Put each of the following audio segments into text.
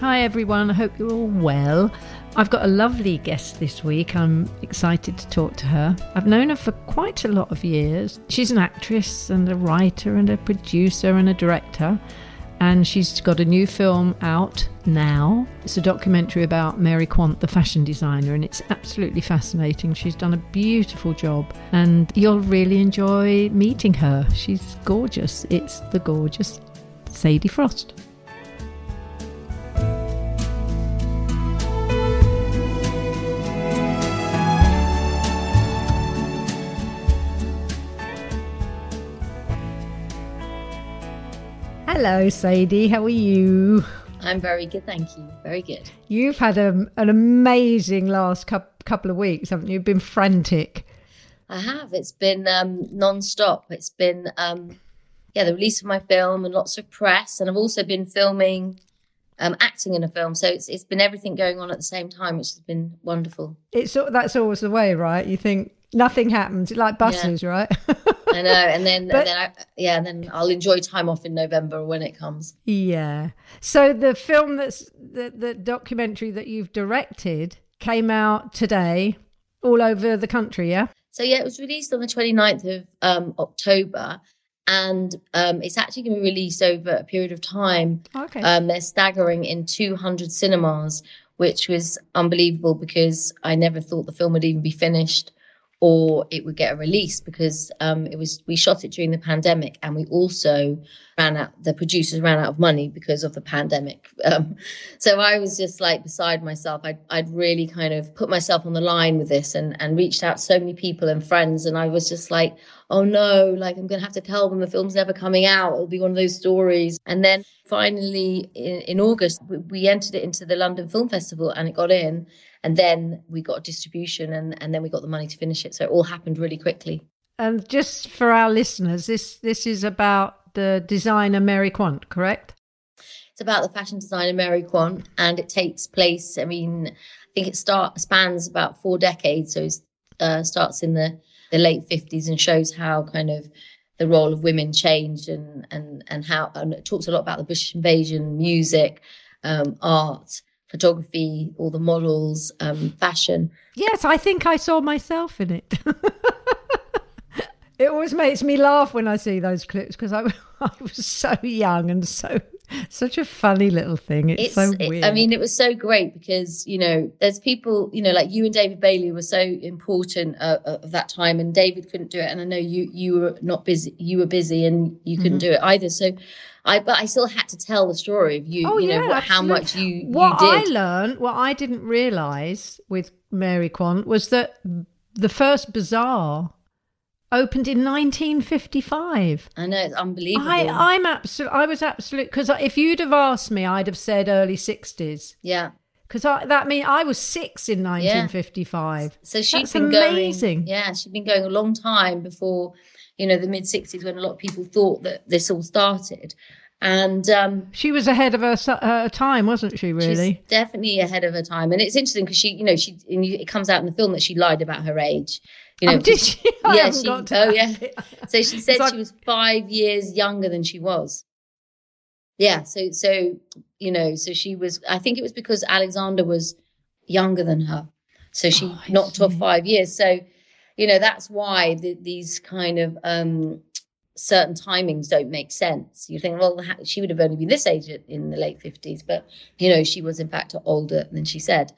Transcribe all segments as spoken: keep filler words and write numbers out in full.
Hi everyone, I hope you're all well. I've got a lovely guest this week. I'm excited to talk to her. I've known her for quite a lot of years. She's an actress and a writer and a producer and a director. And she's got a new film out now. It's a documentary about Mary Quant, the fashion designer, and it's absolutely fascinating. She's done a beautiful job, and you'll really enjoy meeting her. She's gorgeous. It's the gorgeous Sadie Frost. Hello, Sadie. How are you? I'm very good, thank you. Very good. You've had a, an amazing last cu- couple of weeks, haven't you? You've been frantic. I have. It's been um, non-stop. It's been, um, yeah, the release of my film and lots of press. And I've also been filming, um, acting in a film. So it's it's been everything going on at the same time, which has been wonderful. It's that's always the way, right? You think nothing happens. It's like buses, yeah. Right? I know, and then, but, and then I, yeah, and then I'll enjoy time off in November when it comes. Yeah. So the film that's the, the documentary that you've directed came out today, all over the country. Yeah. So yeah, it was released on the twenty-ninth of um, October, and um, it's actually going to be released over a period of time. Okay. Um, they're staggering in two hundred cinemas, which was unbelievable because I never thought the film would even be finished, or it would get a release, because um, it was we shot it during the pandemic, and we also ran out, the producers ran out of money because of the pandemic. Um, so I was just like beside myself. I'd, I'd really kind of put myself on the line with this, and, and reached out to so many people and friends, and I was just like, oh no, like I'm going to have to tell them the film's never coming out. It'll be one of those stories. And then finally in, in August, we, we entered it into the London Film Festival, and it got in. And then we got distribution, and, and then we got the money to finish it. So it all happened really quickly. And just for our listeners, this, this is about the designer Mary Quant, correct? It's about the fashion designer Mary Quant, and it takes place, I mean, I think it start, spans about four decades. So it uh, starts in the, the late fifties and shows how kind of the role of women changed, and, and, and how, and it talks a lot about the British invasion, music, um, art, photography, all the models, um, fashion. Yes, I think I saw myself in it. It always makes me laugh when I see those clips, because I, I was so young and so such a funny little thing. It's, it's so weird. It, I mean, it was so great because, you know, there's people, you know, like you and David Bailey were so important uh, of that time, and David couldn't do it. And I know you you were not busy, you were busy and you couldn't mm-hmm. do it either. So I, but I still had to tell the story of you, oh, you know, yeah, what, how much you, you what did. What I learned, what I didn't realise with Mary Quant was that the first bazaar opened in nineteen fifty-five. I know, it's unbelievable. I, I'm absolute, I was absolute, because if you'd have asked me, I'd have said early sixties. Yeah. Because that mean I was six in nineteen fifty-five. Yeah. So she'd That's been amazing. Going, yeah, she'd been going a long time before, you know, the mid-sixties, when a lot of people thought that this all started. And um, she was ahead of her, her time, wasn't she, really? She's definitely ahead of her time. And it's interesting because she, you know, she and it comes out in the film that she lied about her age. You know, oh, did she? I yeah, she got to oh, yeah. So she said like, she was five years younger than she was. Yeah, so, so you know, so she was, I think it was because Alexander was younger than her. So she oh, knocked off five years. So, you know, that's why the, these kind of um, certain timings don't make sense. You think, well, she would have only been this age in the late fifties, but, you know, she was in fact older than she said.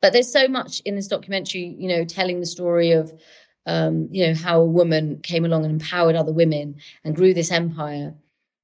But there's so much in this documentary, you know, telling the story of, um, you know, how a woman came along and empowered other women and grew this empire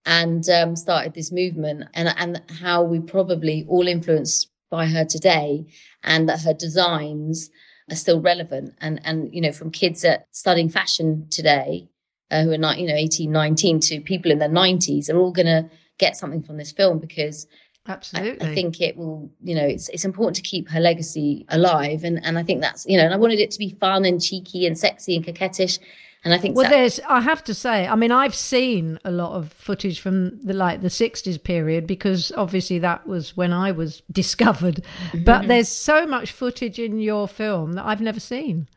and um, started this movement, and, and how we probably all influenced by her today, and that her designs are still relevant, and and you know, from kids that studying fashion today uh, who are not, you know, eighteen, nineteen to people in their nineties are all gonna get something from this film, because absolutely I, I think it will, you know, it's it's important to keep her legacy alive, and and I think that's, you know, and I wanted it to be fun and cheeky and sexy and coquettish. And I think well, so. there's. I have to say, I mean, I've seen a lot of footage from the like the sixties period, because obviously that was when I was discovered. Mm-hmm. But there's so much footage in your film that I've never seen.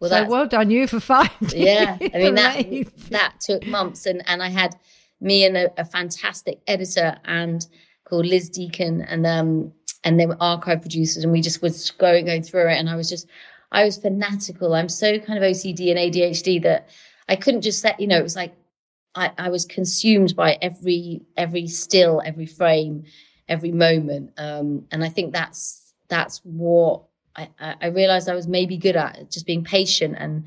Well, so well done you for finding. Yeah, I mean that that took months, and and I had me and a, a fantastic editor and called Liz Deacon, and um, and they were archive producers, and we just was going going through it, and I was just, I was fanatical. I'm so kind of O C D and A D H D that I couldn't just set, you know, it was like I, I was consumed by every every still, every frame, every moment, um, and I think that's that's what I, I realized I was maybe good at, just being patient and.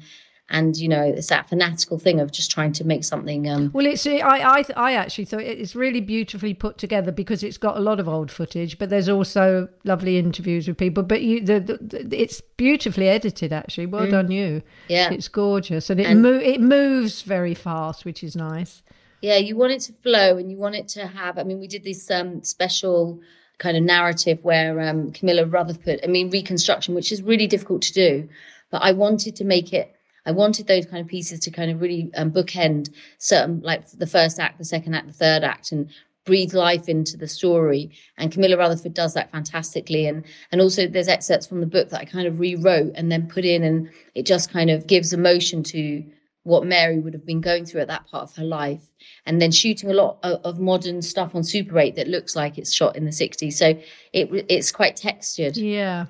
And, you know, it's that fanatical thing of just trying to make something. Um... Well, it's I, I I actually thought it's really beautifully put together, because it's got a lot of old footage, but there's also lovely interviews with people. But you, the, the, it's beautifully edited, actually. Well mm. done, you. Yeah. It's gorgeous. And it and... Mo- it moves very fast, which is nice. Yeah, you want it to flow, and you want it to have, I mean, we did this um, special kind of narrative where um, Camilla Rutherford, I mean, reconstruction, which is really difficult to do. But I wanted to make it, I wanted those kind of pieces to kind of really um, bookend certain, like the first act, the second act, the third act, and breathe life into the story. And Camilla Rutherford does that fantastically. And and also there's excerpts from the book that I kind of rewrote and then put in, and it just kind of gives emotion to what Mary would have been going through at that part of her life. And then shooting a lot of, of modern stuff on Super eight that looks like it's shot in the sixties. So it it's quite textured. Yeah.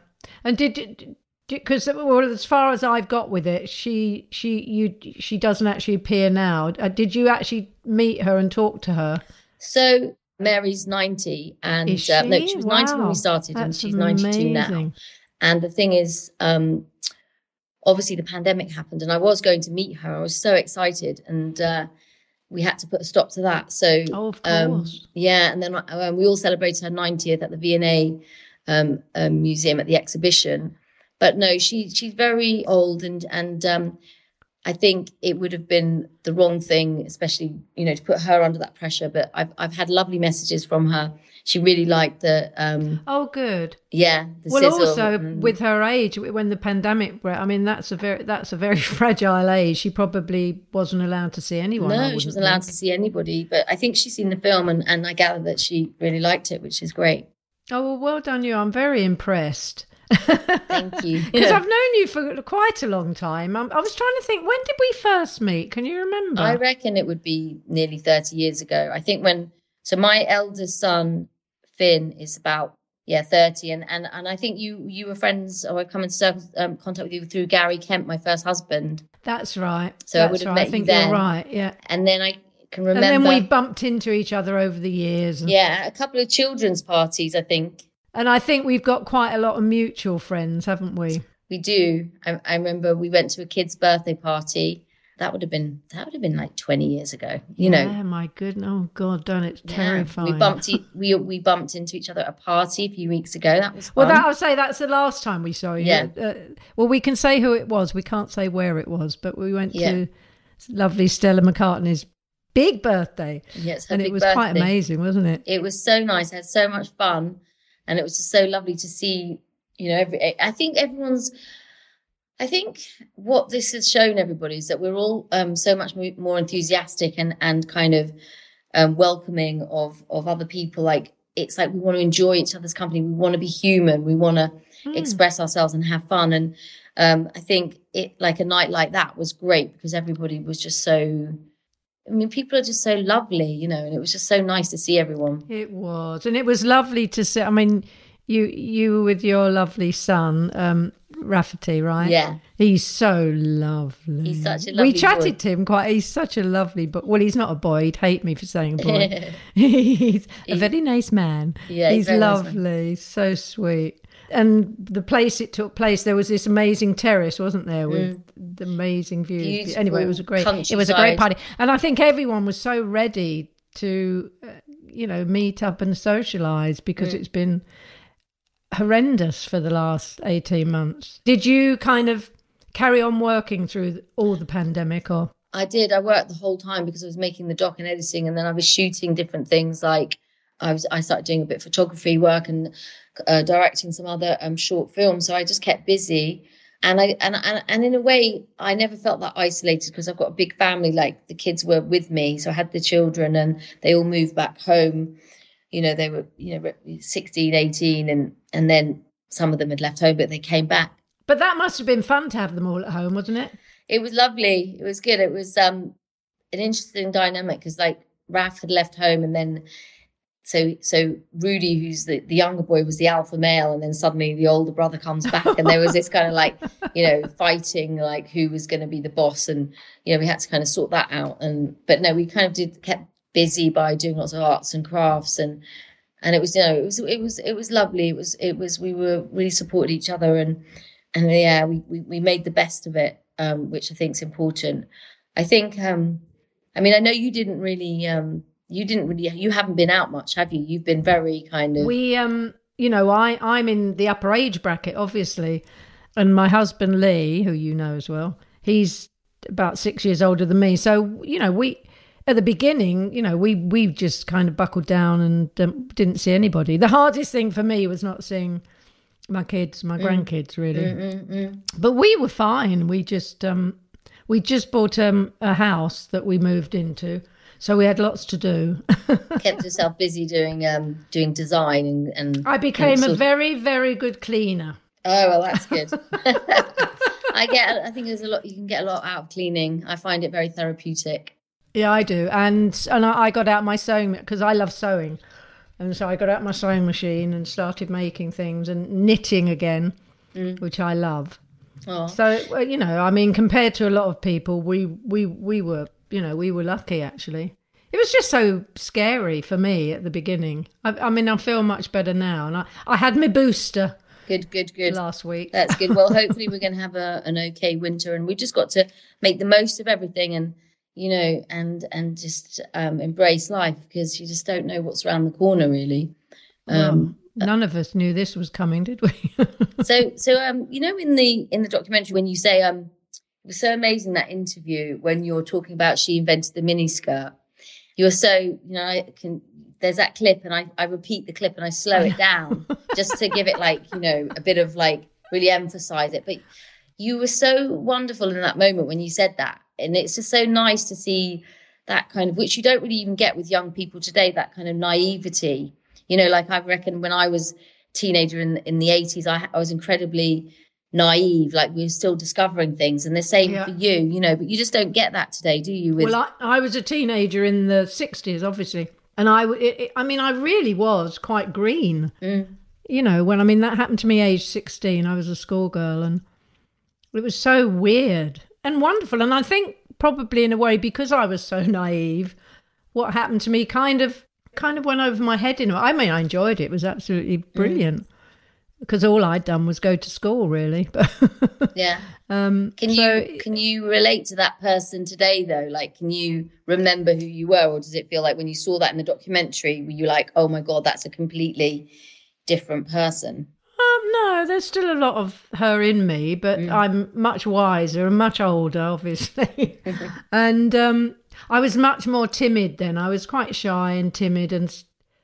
And did... did Because, well, as far as I've got with it, she she you she doesn't actually appear now. Uh, did you actually meet her and talk to her? So Mary's ninety, and is she? Uh, no, she was wow. ninety when we started, that's and she's amazing. ninety-two now. And the thing is, um, obviously the pandemic happened, and I was going to meet her. I was so excited, and uh, we had to put a stop to that. So, oh, of course, um, yeah. And then uh, we all celebrated her ninetieth at the V and A um, uh, museum at the exhibition. But no, she she's very old, and and um, I think it would have been the wrong thing, especially, you know, to put her under that pressure. But I've I've had lovely messages from her. She really liked the um, oh, good, yeah. The well, sizzle. Also mm. with her age, when the pandemic, I mean, that's a very that's a very fragile age. She probably wasn't allowed to see anyone. No, she wasn't think. allowed to see anybody. But I think she's seen the film, and and I gather that she really liked it, which is great. Oh well, well done you. I'm very impressed. Thank you. Because I've known you for quite a long time. I'm, I was trying to think, when did we first meet? Can you remember? I reckon it would be nearly thirty years ago. I think when, so my eldest son, Finn, is about, yeah, thirty. And and, and I think you you were friends, or I've come into um, contact with you through Gary Kemp, my first husband. That's right. So That's I would have right. met I think you then. You're right, yeah. And then I can remember. And then we bumped into each other over the years. And... Yeah, a couple of children's parties, I think. And I think we've got quite a lot of mutual friends, haven't we? We do. I, I remember we went to a kid's birthday party. That would have been that would have been like twenty years ago. You yeah, know. Oh my goodness! Oh God, darn, it's yeah. terrifying. We bumped e- we we bumped into each other at a party a few weeks ago. That was fun. Well. That, I'll say that's the last time we saw you. Yeah. Uh, well, we can say who it was. We can't say where it was, but we went yeah. to lovely Stella McCartney's big birthday. Yes, yeah, and it was birthday. Quite amazing, wasn't it? It was so nice. I had so much fun. And it was just so lovely to see, you know, every, I think everyone's, I think what this has shown everybody is that we're all um, so much more enthusiastic and, and kind of um, welcoming of, of other people. Like, it's like we want to enjoy each other's company. We want to be human. We want to mm. express ourselves and have fun. And um, I think it, like a night like that was great because everybody was just so... I mean, people are just so lovely, you know, and it was just so nice to see everyone. It was. And it was lovely to see. I mean, you you with your lovely son, um, Rafferty, right? Yeah. He's so lovely. He's such a lovely boy. We chatted boy. to him quite. He's such a lovely boy. Well, he's not a boy. He'd hate me for saying boy. he's he, a very nice man. Yeah, he's, he's lovely. Nice, so sweet. And the place it took place, there was this amazing terrace, wasn't there, with mm. the amazing views. Beautiful. Anyway, it was a great, it was a great party, and I think everyone was so ready to, uh, you know, meet up and socialise because mm. it's been horrendous for the last eighteen months. Did you kind of carry on working through all the pandemic, or? I did. I worked the whole time because I was making the doc and editing, and then I was shooting different things like. I was. I started doing a bit of photography work and uh, directing some other um, short films. So I just kept busy, and I and and, and in a way, I never felt that isolated because I've got a big family. Like the kids were with me, so I had the children, and they all moved back home. You know, they were you know sixteen, eighteen, and and then some of them had left home, but they came back. But that must have been fun to have them all at home, wasn't it? It was lovely. It was good. It was um, an interesting dynamic because like Raf had left home, and then. So so Rudy, who's the, the younger boy, was the alpha male, and then suddenly the older brother comes back, and there was this kind of like, you know, fighting, like who was going to be the boss, and you know we had to kind of sort that out. And but no, we kind of did kept busy by doing lots of arts and crafts, and and it was you know it was it was it was lovely. It was it was we were really supported each other, and and yeah, we we, we made the best of it, um, which I think is important. I think um, I mean I know you didn't really. Um, You didn't really, you haven't been out much, have you? You've been very kind of... We, um, you know, I, I'm in the upper age bracket, obviously. And my husband, Lee, who you know as well, he's about six years older than me. So, you know, we, at the beginning, you know, we, we just kind of buckled down and um, didn't see anybody. The hardest thing for me was not seeing my kids, my mm. grandkids, really. Mm, mm, mm. But we were fine. We just, um, we just bought um, a house that we moved into. So we had lots to do. Kept yourself busy doing um, doing design and, and I became and a very, very good cleaner. Oh well, that's good. I get. I think there's a lot. You can get a lot out of cleaning. I find it very therapeutic. Yeah, I do. And and I, I got out my sewing because I love sewing, and so I got out my sewing machine and started making things and knitting again, mm. which I love. Aww. So you know, I mean, compared to a lot of people, we we we were. You know, we were lucky, actually. It was just so scary for me at the beginning. I, I mean, I feel much better now. And I, I had my booster. Good, good, good. Last week. That's good. Well, hopefully we're going to have a, an okay winter. And we just got to make the most of everything and, you know, and and just um, embrace life because you just don't know what's around the corner, really. Um, well, none of us knew this was coming, did we? so, so um, you know, in the in the documentary, when you say... um. It was so amazing, that interview, when you're talking about she invented the miniskirt. You're so, you know, I can, there's that clip and I, I repeat the clip and I slow it down just to give it like, you know, a bit of like really emphasize it. But you were so wonderful in that moment when you said that. And it's just so nice to see that kind of, which you don't really even get with young people today, that kind of naivety. You know, like I reckon when I was a teenager in, in the eighties, I, I was incredibly... naive, like we're still discovering things, and the same yeah. for you, you know, but you just don't get that today, do you? With- well, I, I was a teenager in the sixties, obviously, and I, it, it, I mean, I really was quite green, mm. you know, when, I mean, that happened to me age sixteen, I was a schoolgirl, and it was so weird and wonderful, and I think probably in a way, because I was so naive, what happened to me kind of, kind of went over my head, in, I mean, I enjoyed it, it was absolutely brilliant. Mm. Because all I'd done was go to school, really. yeah. Um, can you so, can you relate to that person today, though? Like, can you remember who you were? Or does it feel like when you saw that in the documentary, were you like, oh, my God, that's a completely different person? Um, no, there's still a lot of her in me, but mm. I'm much wiser and much older, obviously. and um, I was much more timid then. I was quite shy and timid and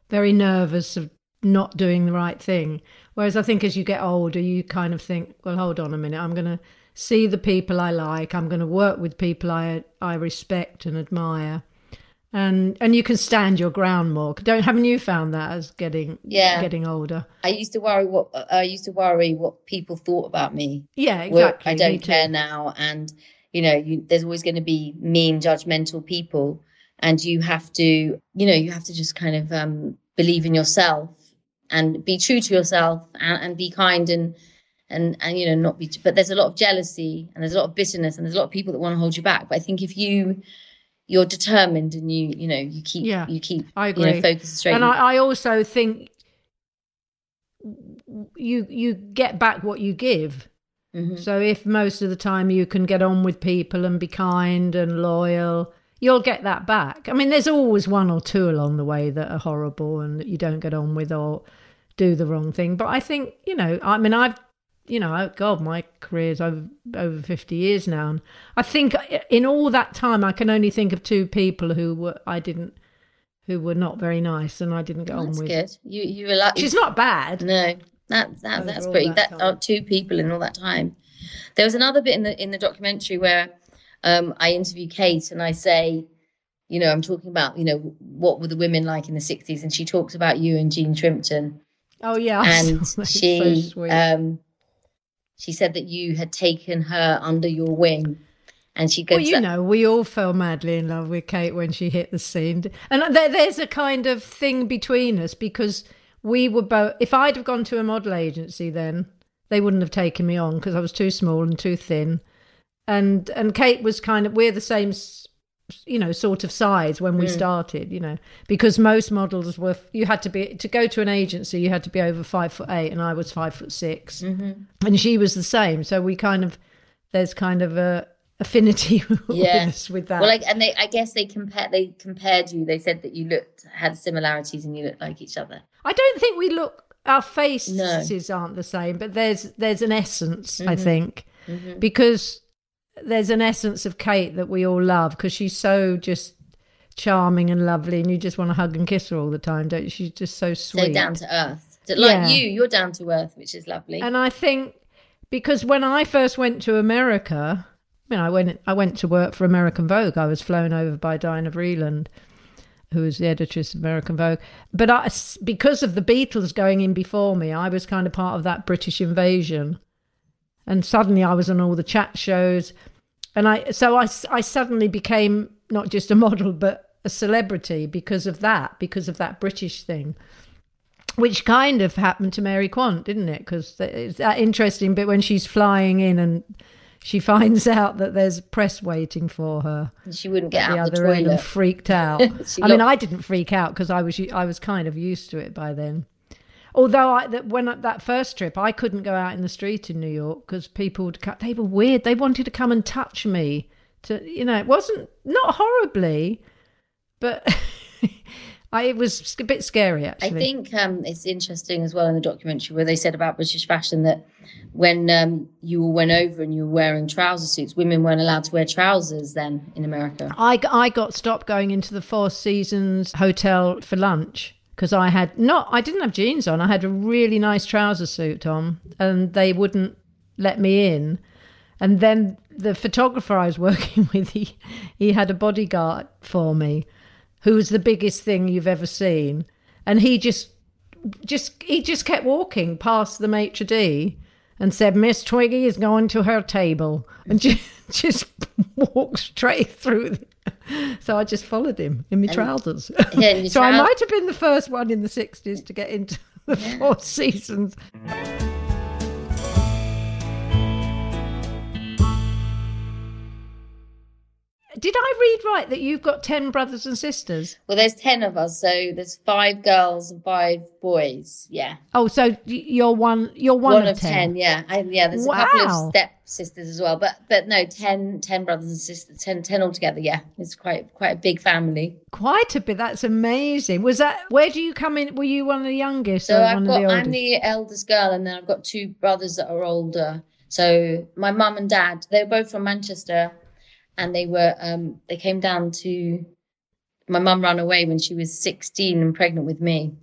very nervous of not doing the right thing. Whereas I think as you get older, you kind of think, well, hold on a minute, I'm going to see the people I like, I'm going to work with people I I respect and admire, and and you can stand your ground more. Don't haven't you found that as getting yeah. getting older? I used to worry what I used to worry what people thought about me. Yeah, exactly. Work, I don't care now, and you know, you, there's always going to be mean, judgmental people, and you have to, you know, you have to just kind of um, believe in yourself. And be true to yourself, and, and be kind, and and and you know not be. But there's a lot of jealousy, and there's a lot of bitterness, and there's a lot of people that want to hold you back. But I think if you you're determined and you you know you keep yeah, you keep I agree. You know, focused straight. And I, I also think you you get back what you give. Mm-hmm. So if most of the time you can get on with people and be kind and loyal. You'll get that back. I mean, there's always one or two along the way that are horrible and that you don't get on with or do the wrong thing. But I think, you know, I mean, I've, you know, God, my career's over, over fifty years now. And I think in all that time, I can only think of two people who were, I didn't, who were not very nice and I didn't get that's on with. That's good. You, you were like, she's not bad. No, that, that that's pretty, that, that are two people in all that time. There was another bit in the in the documentary where, Um, I interview Kate and I say, you know, I'm talking about, you know, what were the women like in the sixties? And she talks about you and Jean Trimpton. Oh, yeah. And she so um, she said that you had taken her under your wing. And she goes, well, you up. know, we all fell madly in love with Kate when she hit the scene. And there, there's a kind of thing between us, because we were both, if I'd have gone to a model agency then, they wouldn't have taken me on because I was too small and too thin. And and Kate was kind of, we're the same, you know, sort of size when we mm. started, you know, because most models were, you had to be, to go to an agency, you had to be over five foot eight, and I was five foot six. Mm-hmm. And she was the same. So we kind of, there's kind of a, affinity yeah. with, with that. Well, like, and they, I guess they compare. They compared you. They said that you looked had similarities and you looked like each other. I don't think we look. Our faces no. aren't the same, but there's there's an essence. Mm-hmm. I think mm-hmm. because there's an essence of Kate that we all love, because she's so just charming and lovely, and you just want to hug and kiss her all the time, don't you? She's just so sweet, so down to earth. So, like yeah. you, you're down to earth, which is lovely. And I think because when I first went to America. I mean, I went, I went to work for American Vogue. I was flown over by Diana Vreeland, who was the editress of American Vogue. But I, because of the Beatles going in before me, I was kind of part of that British invasion. And suddenly I was on all the chat shows. And I so I, I suddenly became not just a model, but a celebrity because of that, because of that British thing, which kind of happened to Mary Quant, didn't it? Because it's that interesting bit when she's flying in and... she finds out that there's press waiting for her. And she wouldn't get out the toilet. The other end, freaked out. I mean, I didn't freak out because I was I was kind of used to it by then. Although I, that when that first trip, I couldn't go out in the street in New York because people would come, they were weird. They wanted to come and touch me. To you know, it wasn't not horribly, but I, it was a bit scary actually. I think um, it's interesting as well in the documentary where they said about British fashion that when um, you all went over and you were wearing trouser suits, women weren't allowed to wear trousers then in America. I, I got stopped going into the Four Seasons hotel for lunch because I had not, I didn't have jeans on. I had a really nice trouser suit on and they wouldn't let me in. And then the photographer I was working with, he, he had a bodyguard for me, who was the biggest thing you've ever seen. And he just just he just kept walking past the maitre d' and said, Miss Twiggy is going to her table, and just, just walked straight through. So I just followed him in my and, trousers. Yeah, in your so trousers. I might have been the first one in the sixties to get into the yeah. Four Seasons. Did I read right that you've got ten brothers and sisters? Well, there's ten of us, so there's five girls and five boys. Yeah. Oh, so you're one. You're one, one of, of ten. ten. Yeah, I, yeah. There's wow. a couple of step sisters as well, but but no, ten, ten brothers and sisters, ten, ten altogether. Yeah, it's quite quite a big family. Quite a bit. That's amazing. Was that where do you come in? Were you one of the youngest? So or I've one got. Of the oldest? I'm the eldest girl, and then I've got two brothers that are older. So my mum and dad, they're both from Manchester. And they were, um, they came down to, my mum ran away when she was sixteen and pregnant with me.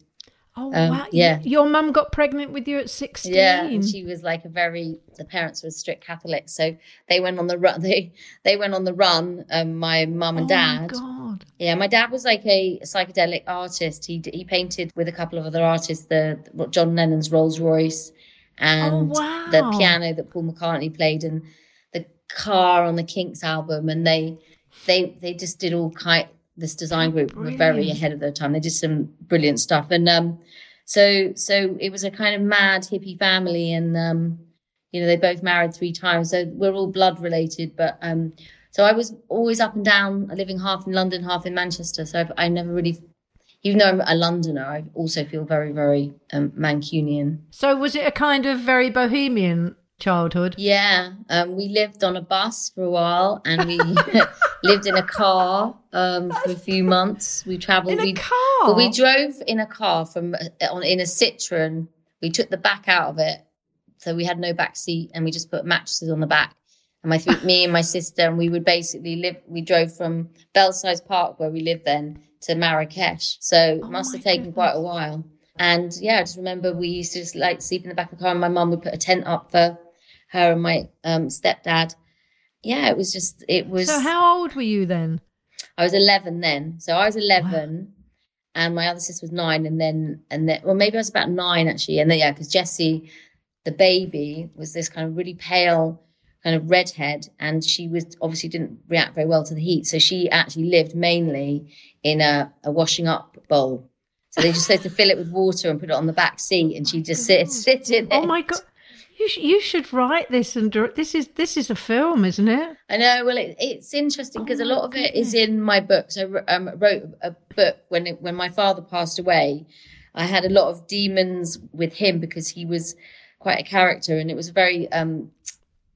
Oh, um, wow. Yeah. Your mum got pregnant with you at sixteen? Yeah, and she was like a very, the parents were strict Catholics. So they went on the run, they, they went on the run, um, my mum and oh dad. Oh, my God. Yeah, my dad was like a psychedelic artist. He he painted with a couple of other artists, the, the John Lennon's Rolls Royce and oh, wow. the piano that Paul McCartney played and car on the Kinks album, and they they they just did all kind this design group were very ahead of their time. They did some brilliant stuff, and um so so it was a kind of mad hippie family, and um you know they both married three times, so we're all blood related, but um so I was always up and down, living half in London, half in Manchester, so I've, I never really, even though I'm a Londoner, I also feel very very um, Mancunian. So was it a kind of very bohemian childhood? Yeah, um, we lived on a bus for a while, and we lived in a car um, for a few months. We travelled in a we, car. Well, we drove in a car from on in a Citroen. We took the back out of it, so we had no back seat, and we just put mattresses on the back. And my th- me and my sister, and we would basically live. We drove from Belsize Park, where we lived then, to Marrakesh. So oh it must have taken goodness. quite a while. And yeah, I just remember we used to just like sleep in the back of the car, and my mum would put a tent up for her and my um, stepdad. Yeah, it was just, it was... So how old were you then? I was eleven then. So I was eleven, wow. and my other sister was nine, and then, and then, well, maybe I was about nine, actually. And then, yeah, because Jessie, the baby, was this kind of really pale, kind of redhead, and she was obviously didn't react very well to the heat. So she actually lived mainly in a, a washing up bowl. So they just had to fill it with water and put it on the back seat, and she just sit, sit in it. Oh my God. You, sh- you should write this and direct. This is this is a film, isn't it? I know. Well, it, it's interesting because oh a lot of goodness. It is in my books. I um, wrote a book when it, when my father passed away. I had a lot of demons with him because he was quite a character, and it was very. Um,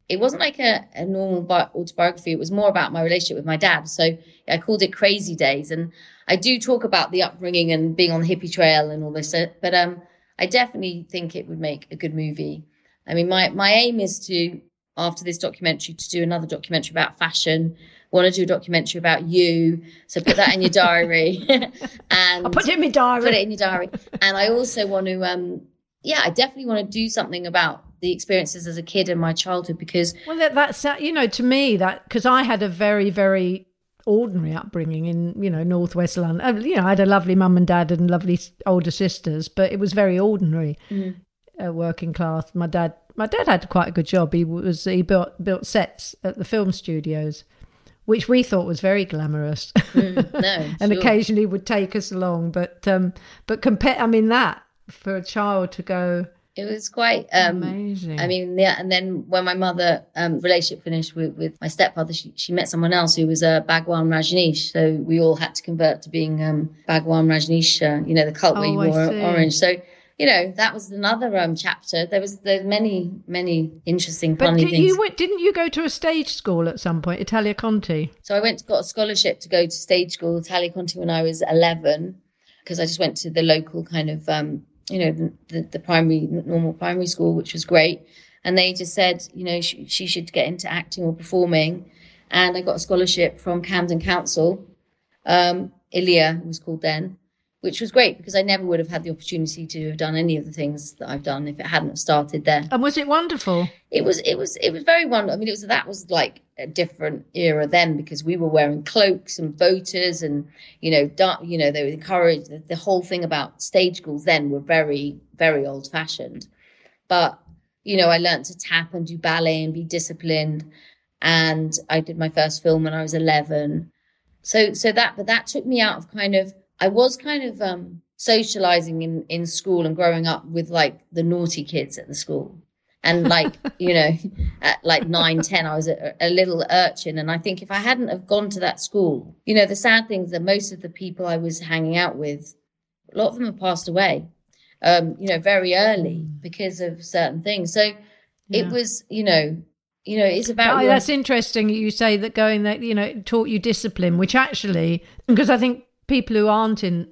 it wasn't like a, a normal bi- autobiography. It was more about my relationship with my dad. So I called it Crazy Days, and I do talk about the upbringing and being on the hippie trail and all this. But um, I definitely think it would make a good movie. I mean, my, my aim is to, after this documentary, to do another documentary about fashion. Want to do a documentary about you. So put that in your diary. And I'll put it in my diary. Put it in your diary. And I also want to, um, yeah, I definitely want to do something about the experiences as a kid and my childhood because. Well, that, that's, you know, to me, that, because I had a very, very ordinary upbringing in, you know, northwest London. You know, I had a lovely mum and dad and lovely older sisters, but it was very ordinary. Mm. Uh, working class. My dad, my dad had quite a good job. He was he built built sets at the film studios, which we thought was very glamorous. Mm, no, and sure. Occasionally would take us along. But um, but compare, I mean, that for a child to go, it was quite um, amazing. I mean, yeah. And then when my mother um, relationship finished with, with my stepfather, she, she met someone else who was a uh, Bhagwan Rajneesh. So we all had to convert to being um, Bhagwan Rajneesh. Uh, you know, the cult oh, where you wore orange. So. You know, that was another um, chapter. There was there many, many interesting, but funny did things. You went, didn't you go to a stage school at some point, Italia Conti? So I went, got a scholarship to go to stage school, Italia Conti, when I was eleven, because I just went to the local kind of, um, you know, the, the, the primary, normal primary school, which was great. And they just said, you know, she, she should get into acting or performing. And I got a scholarship from Camden Council. Um, Ilia was called then. Which was great because I never would have had the opportunity to have done any of the things that I've done if it hadn't started there. And was it wonderful? It was. It was. It was very wonderful. I mean, it was that was like a different era then because we were wearing cloaks and boaters and you know, da- you know, they were encouraged. The, the whole thing about stage schools then were very, very old-fashioned. But you know, I learned to tap and do ballet and be disciplined. And I did my first film when I was eleven. So, so that, but that took me out of kind of. I was kind of um, socializing in, in school and growing up with like the naughty kids at the school. And like, you know, at like nine, ten, I was a, a little urchin. And I think if I hadn't have gone to that school, you know, the sad thing is that most of the people I was hanging out with, a lot of them have passed away, um, you know, very early because of certain things. So yeah. It was, you know, You know, it's about... Oh, your... That's interesting. You say that going there, you know, it taught you discipline, which actually, because I think, people who aren't in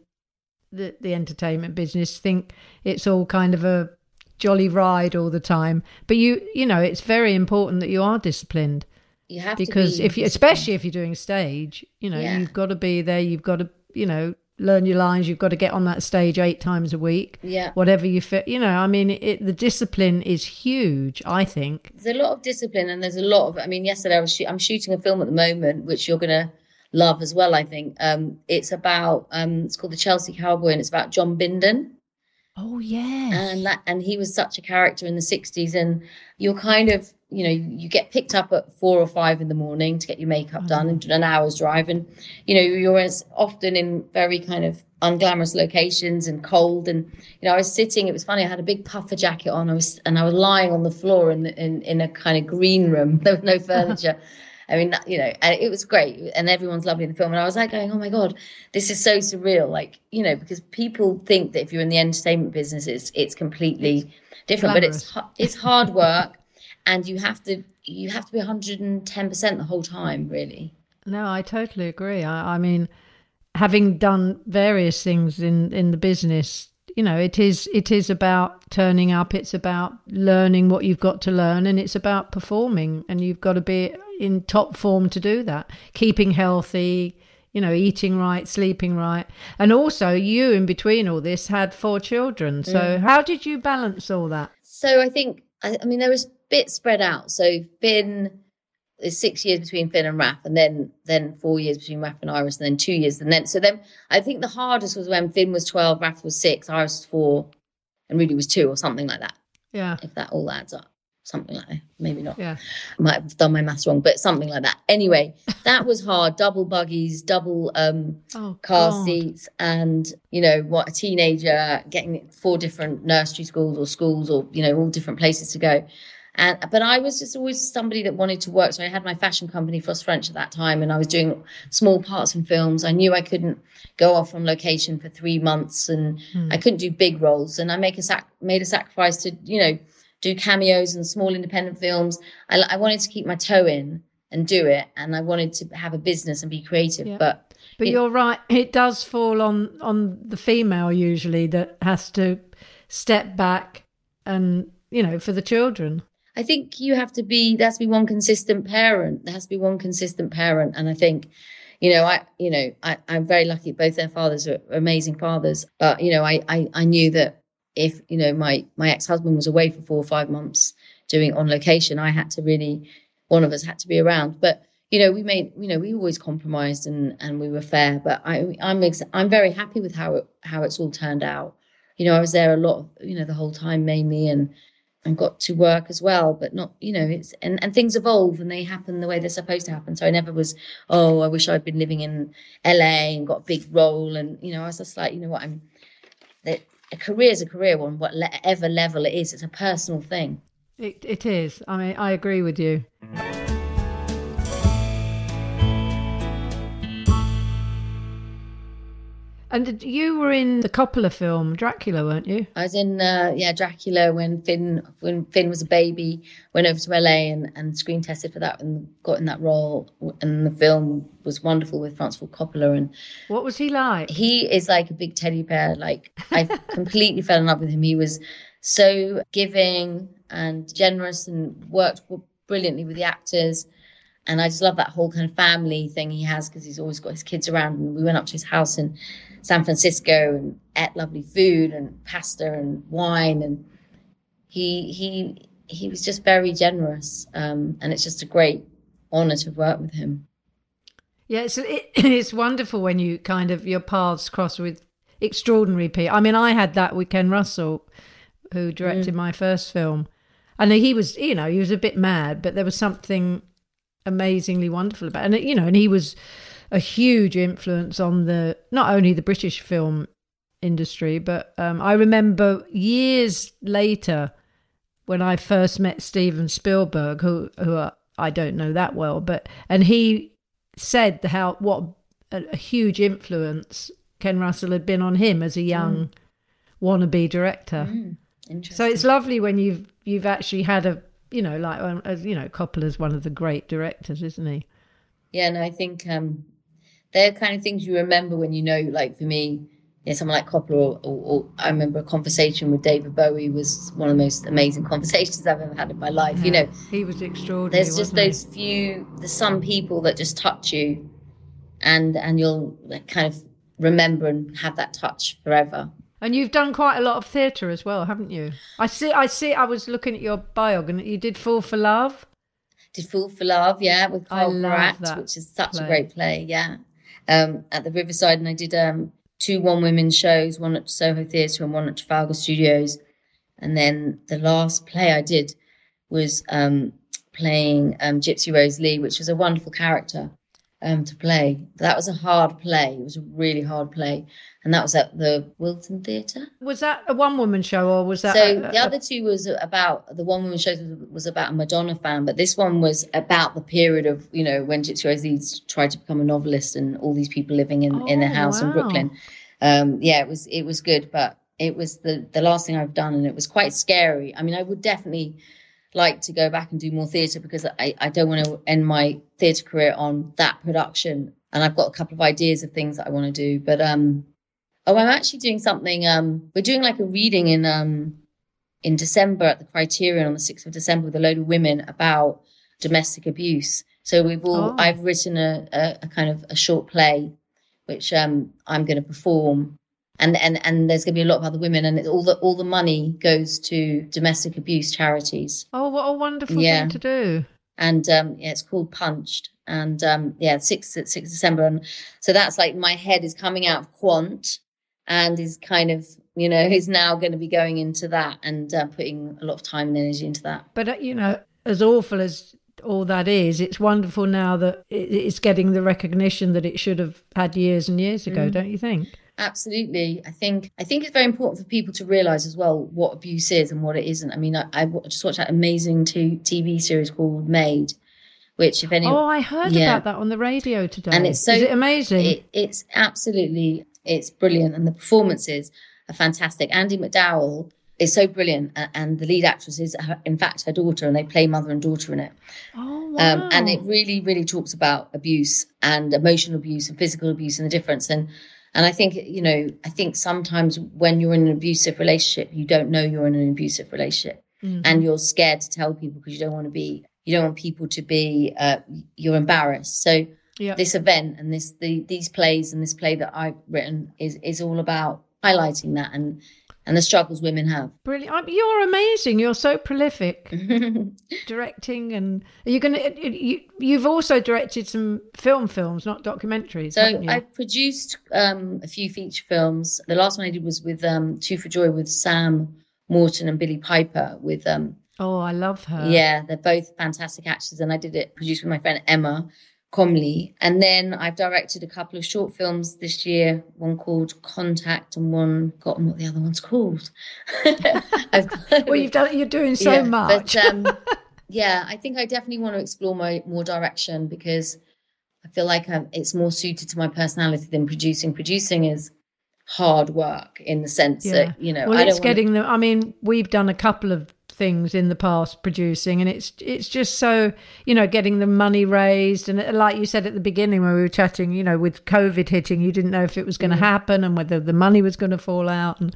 the, the entertainment business think it's all kind of a jolly ride all the time. But, you you know, it's very important that you are disciplined. You have because to be. Because if you, especially if you're doing stage, you know, yeah. You've got to be there. You've got to, you know, learn your lines. You've got to get on that stage eight times a week. Yeah. Whatever you fit. You know, I mean, it, the discipline is huge, I think. There's a lot of discipline and there's a lot of, I mean, yesterday I was shoot, I'm shooting a film at the moment, which you're going to, love as well, I think. Um, it's about um, it's called The Chelsea Cowboy, and it's about John Bindon. Oh yeah, and that and he was such a character in the sixties. And you're kind of you know you get picked up at four or five in the morning to get your makeup oh. done and an hour's drive, and you know you're as often in very kind of unglamorous locations and cold. And you know I was sitting. It was funny. I had a big puffer jacket on. I was and I was lying on the floor in in, in a kind of green room. There was no furniture. I mean, you know, and it was great and everyone's lovely in the film. And I was like going, oh, my God, this is so surreal. Like, you know, because people think that if you're in the entertainment business, it's, it's completely it's different. Glamorous. But it's it's hard work and you have to you have to be one hundred ten percent the whole time, really. No, I totally agree. I, I mean, having done various things in, in the business, you know, it is it is about turning up. It's about learning what you've got to learn and it's about performing and you've got to be in top form to do that, keeping healthy, you know, eating right, sleeping right. And also you in between all this had four children. So mm. How did you balance all that? So I think, I, I mean, there was a bit spread out. So Finn, there's six years between Finn and Raph and then then four years between Raph and Iris and then two years. And then, so then I think the hardest was when Finn was twelve, Raph was six, Iris was four and Rudy was two or something like that. Yeah. If that all adds up. something like that. Maybe not. Yeah. I might have done my maths wrong, but something like that. Anyway, that was hard. Double buggies, double um, oh, car God. seats, and, you know, what, a teenager getting four different nursery schools or schools or, you know, all different places to go. And, but I was just always somebody that wanted to work. So I had my fashion company, Frost French, at that time, and I was doing small parts in films. I knew I couldn't go off on location for three months and mm. I couldn't do big roles. And I make a sac- made a sacrifice to, you know, do cameos and small independent films. I, I wanted to keep my toe in and do it. And I wanted to have a business and be creative. Yeah. But but it, you're right. It does fall on, on the female usually that has to step back and, you know, for the children. I think you have to be, there has to be one consistent parent. There has to be one consistent parent. And I think, you know, I, you know, I, I'm very lucky. Both their fathers are amazing fathers. But, you know, I, I, I knew that if, you know, my, my ex-husband was away for four or five months doing on location, I had to really, one of us had to be around. But, you know, we made, you know, we always compromised and, and we were fair, but I, I'm, ex- I'm very happy with how, it, how it's all turned out. You know, I was there a lot, of, you know, the whole time mainly, and, and got to work as well, but not, you know, it's, and, and things evolve and they happen the way they're supposed to happen. So I never was, oh, I wish I'd been living in L A and got a big role. And, you know, I was just like, you know what, I'm, that a career is a career one, whatever level it is, it's a personal thing. It It is. I mean, I agree with you. And you were in the Coppola film, Dracula, weren't you? I was in, uh, yeah, Dracula when Finn when Finn was a baby, went over to L A and, and screen tested for that and got in that role. And the film was wonderful with Francis Ford Coppola. And what was he like? He is like a big teddy bear. Like, I completely fell in love with him. He was so giving and generous and worked brilliantly with the actors. And I just love that whole kind of family thing he has, because he's always got his kids around. And we went up to his house in San Francisco and ate lovely food and pasta and wine. And he he he was just very generous. Um, and it's just a great honour to work with him. Yeah, it's, it, it's wonderful when you kind of, your paths cross with extraordinary people. I mean, I had that with Ken Russell, who directed mm. my first film. And he was, you know, he was a bit mad, but there was something amazingly wonderful about it. And you know, and he was a huge influence on the, not only the British film industry, but um, I remember years later when I first met Steven Spielberg, who who I don't know that well, but and he said how what a, a huge influence Ken Russell had been on him as a young mm. wannabe director. Mm, interesting. So it's lovely when you've you've actually had a, you know, like, you know, Coppola's one of the great directors, isn't he? Yeah, and no, I think um, they're kind of things you remember when you know, like for me, you know, someone like Coppola, or, or, or I remember a conversation with David Bowie was one of the most amazing conversations I've ever had in my life, yeah, you know. He was extraordinary. There's just those he? few, there's some people that just touch you and and you'll kind of remember and have that touch forever. And you've done quite a lot of theatre as well, haven't you? I see. I see. I was looking at your biog, and you did "Fall for Love." Did "Fall for Love"? Yeah, with Carl Pratt, which is such play. a great play. Yeah, um, at the Riverside, and I did um, two one women shows, one at Soho Theatre and one at Trafalgar Studios. And then the last play I did was um, playing um, Gypsy Rose Lee, which was a wonderful character um, to play. That was a hard play. It was a really hard play. And that was at the Wilton Theatre. Was that a one-woman show, or was that? So a, a, the other two was about, the one-woman show was about a Madonna fan, but this one was about the period of, you know, when Gypsy Rose Lee tried to become a novelist and all these people living in, oh, in their house wow. in Brooklyn. Um, yeah, it was it was good, but it was the, the last thing I've done, and it was quite scary. I mean, I would definitely like to go back and do more theatre, because I, I don't want to end my theatre career on that production. And I've got a couple of ideas of things that I want to do, but um. Oh, I'm actually doing something. Um, we're doing like a reading in um, in December at the Criterion on the sixth of December with a load of women about domestic abuse. So we've all. Oh. I've written a, a, a kind of a short play, which um, I'm going to perform, and and and there's going to be a lot of other women, and it's all the all the money goes to domestic abuse charities. Oh, what a wonderful yeah. thing to do! And um, yeah, it's called Punched, and um, yeah, sixth of December, and so that's like my head is coming out of Quant. And is kind of you know, who's now going to be going into that and uh, putting a lot of time and energy into that. But, uh, you know, as awful as all that is, it's wonderful now that it's getting the recognition that it should have had years and years ago, mm. don't you think? Absolutely. I think I think it's very important for people to realise as well what abuse is and what it isn't. I mean, I, I just watched that amazing T V series called Made, which if any... Oh, I heard yeah. about that on the radio today. And it's so... Is it amazing? It, it's absolutely... It's brilliant. And the performances are fantastic. Andy McDowell is so brilliant. And the lead actress is, in fact, her daughter, and they play mother and daughter in it. Oh, wow. Um, and it really, really talks about abuse and emotional abuse and physical abuse and the difference. And And I think, you know, I think sometimes when you're in an abusive relationship, you don't know you're in an abusive relationship, mm. and you're scared to tell people because you don't want to be, you don't want people to be, uh, you're embarrassed. So yeah. this event and this, the, these plays and this play that I've written is is all about highlighting that and and the struggles women have. Brilliant! You're amazing. You're so prolific, directing, and are you going to? You, you've also directed some film films, not documentaries. So haven't you? I've produced um, a few feature films. The last one I did was with um, Two for Joy with Sam Morton and Billy Piper. With um, oh, I love her. Yeah, they're both fantastic actors, and I did it produced with my friend Emma Comley. And then I've directed a couple of short films this year, one called Contact and one, forgotten what the other one's called. Well, you've done, you're doing so yeah, much. But, um, yeah, I think I definitely want to explore my more direction because I feel like I'm, it's more suited to my personality than producing. Producing is hard work in the sense yeah. that, you know, well, I it's don't getting want to... them. I mean, we've done a couple of things in the past producing, and it's it's just so, you know, getting the money raised, and like you said at the beginning when we were chatting, you know, with COVID hitting, you didn't know if it was going to mm. happen and whether the money was going to fall out. And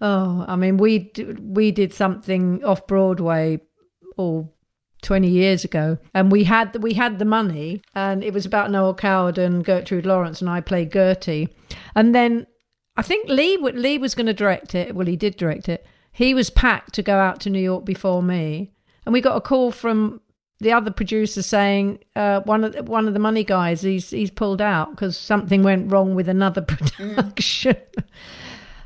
oh I mean we we did something off Broadway all twenty years ago, and we had the, we had the money, and it was about Noel Coward and Gertrude Lawrence, and I played Gertie, and then I think Lee Lee was going to direct it. Well, he did direct it. He was packed to go out to New York before me, and we got a call from the other producer saying uh, one of the, one of the money guys he's he's pulled out because something went wrong with another production, mm.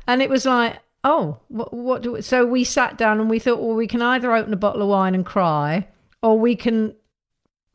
and it was like, oh, what, what do we? So we sat down and we thought, well, we can either open a bottle of wine and cry, or we can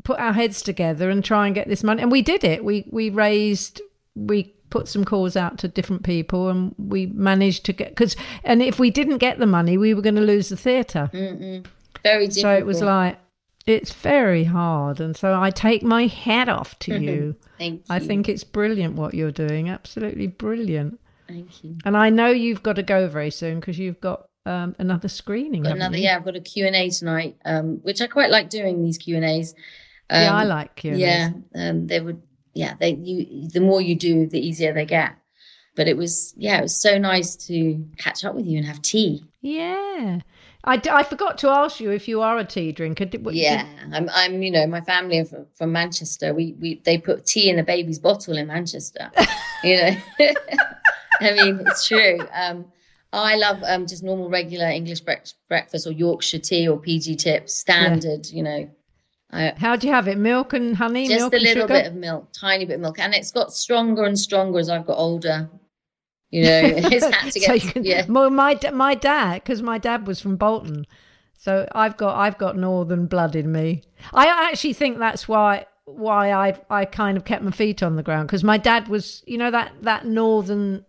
put our heads together and try and get this money. And we did it. We we raised we. put some calls out to different people, and we managed to get, because, and if we didn't get the money, we were going to lose the theatre. Mm-mm. Very difficult. So it was like, it's very hard. And so I take my hat off to you. Thank you. I think it's brilliant what you're doing. Absolutely brilliant. Thank you. And I know you've got to go very soon because you've got um, another screening. Got another, you? Yeah, I've got a Q and A tonight, um, which I quite like doing these Q and A's. Um, yeah, I like Q and A's. Yeah, um, they would. Yeah, they, you, the more you do, the easier they get. But it was, yeah, it was so nice to catch up with you and have tea. Yeah. I, I forgot to ask you if you are a tea drinker. Did, what, yeah, did... I'm, I'm, you know, my family are from, from Manchester. We, we, they put tea in a baby's bottle in Manchester, you know. I mean, it's true. Um, I love um, just normal, regular English bre- breakfast or Yorkshire tea or P G Tips, standard, yeah. you know. I, How do you have it? Milk and honey? Just milk a little bit of milk, tiny bit of milk. And it's got stronger and stronger as I've got older. You know, it's had to get... so can, yeah. Well, my, my dad, because my dad was from Bolton, so I've got I've got northern blood in me. I actually think that's why why I I kind of kept my feet on the ground, because my dad was, you know, that, that northern...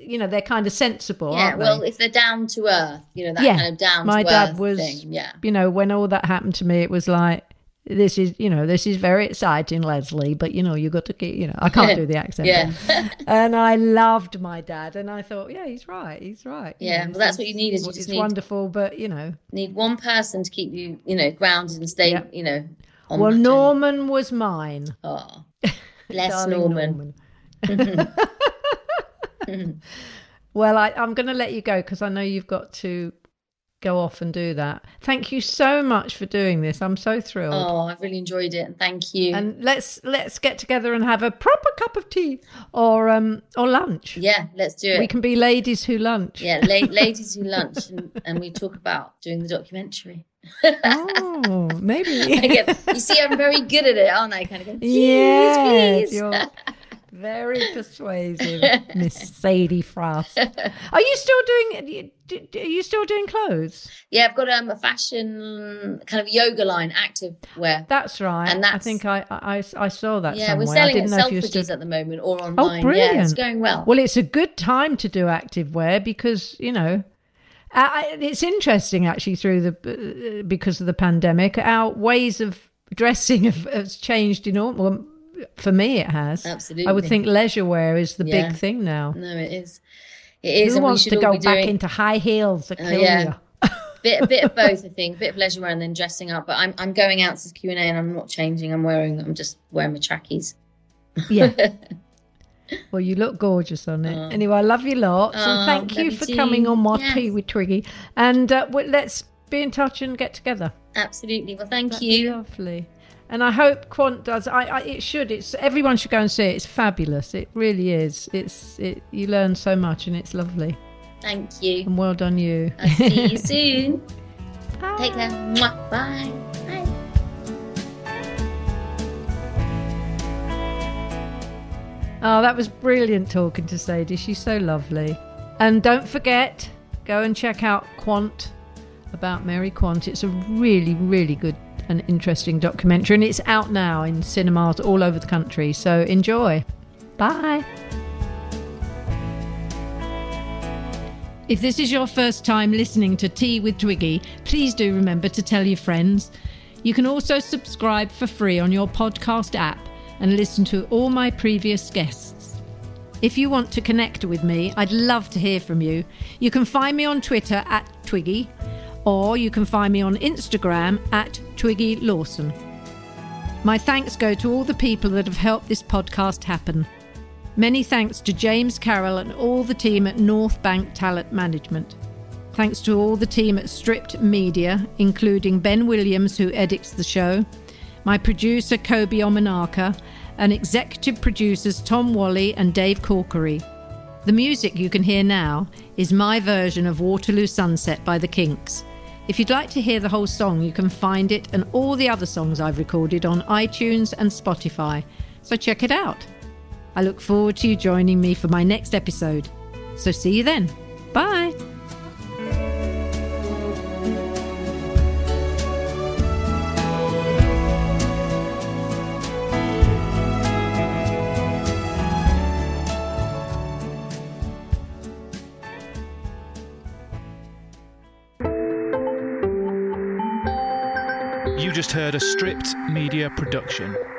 You know, they're kind of sensible, yeah, aren't they? Well, if they're down to earth, you know, that yeah. kind of down to earth thing. My dad was, yeah. you know, when all that happened to me, it was like, this is, you know, this is very exciting, Leslie, but, you know, you got to keep, you know, I can't do the accent. yeah. And I loved my dad, and I thought, yeah, he's right, he's right. You yeah, know, well, that's what you need is you just It's need, wonderful, but, you know. Need one person to keep you, you know, grounded and stay, yeah. you know. On well, Norman end. was mine. Oh, bless Norman. Norman. Well, I, I'm going to let you go because I know you've got to go off and do that. Thank you so much for doing this. I'm so thrilled. Oh, I've really enjoyed it. Thank you. And let's let's get together and have a proper cup of tea or um or lunch. Yeah, let's do it. We can be ladies who lunch. Yeah, la- ladies who lunch, and, and we talk about doing the documentary. Oh, maybe. Again, you see, I'm very good at it, aren't I? Kind of go, please, yes, please. Very persuasive, Miss Sadie Frost. Are you still doing? Are you still doing clothes? Yeah, I've got um, a fashion kind of yoga line, active wear. That's right. And that's, I think I I, I saw that. Yeah, somewhere. We're selling I didn't at Selfridges still... at the moment or online. Oh, brilliant! Yeah, it's going well. Well, it's a good time to do active wear because you know. Uh, it's interesting actually through the uh, because of the pandemic our ways of dressing have, has changed enormously. Well, for me it has. Absolutely. I would think leisure wear is the yeah. big thing now. No, it is. It is. Who and wants we to go back doing... into high heels that kill uh, yeah. you? bit, a bit of both, I think. A bit of leisure wear and then dressing up. But I'm I'm going out to the Q and A and I'm not changing. I'm wearing. I'm just wearing my trackies. Yeah. Well, you look gorgeous on it. Oh. Anyway, I love you lots. Oh, and thank you for too. coming on my yes. Tea with Twiggy. And uh, well, let's be in touch and get together. Absolutely. Well, thank That'd you. Lovely. And I hope Quant does. I, I it should. It's everyone should go and see it. It's fabulous. It really is. It's it. You learn so much, and it's lovely. Thank you. And well done, you. I'll see you soon. Bye. Take care. Mwah. Bye. Bye. Oh, that was brilliant talking to Sadie. She's so lovely. And don't forget, go and check out Quant, about Mary Quant. It's a really, really good and interesting documentary. And it's out now in cinemas all over the country. So enjoy. Bye. If this is your first time listening to Tea with Twiggy, please do remember to tell your friends. You can also subscribe for free on your podcast app and listen to all my previous guests. If you want to connect with me, I'd love to hear from you. You can find me on Twitter at Twiggy, or you can find me on Instagram at Twiggy Lawson. My thanks go to all the people that have helped this podcast happen. Many thanks to James Carroll and all the team at North Bank Talent Management. Thanks to all the team at Stripped Media, including Ben Williams, who edits the show, my producer, Kobe Omanaka, and executive producers Tom Wally and Dave Corkery. The music you can hear now is my version of Waterloo Sunset by The Kinks. If you'd like to hear the whole song, you can find it and all the other songs I've recorded on iTunes and Spotify, so check it out. I look forward to you joining me for my next episode. So see you then. Bye. Just heard a Stripped Media production.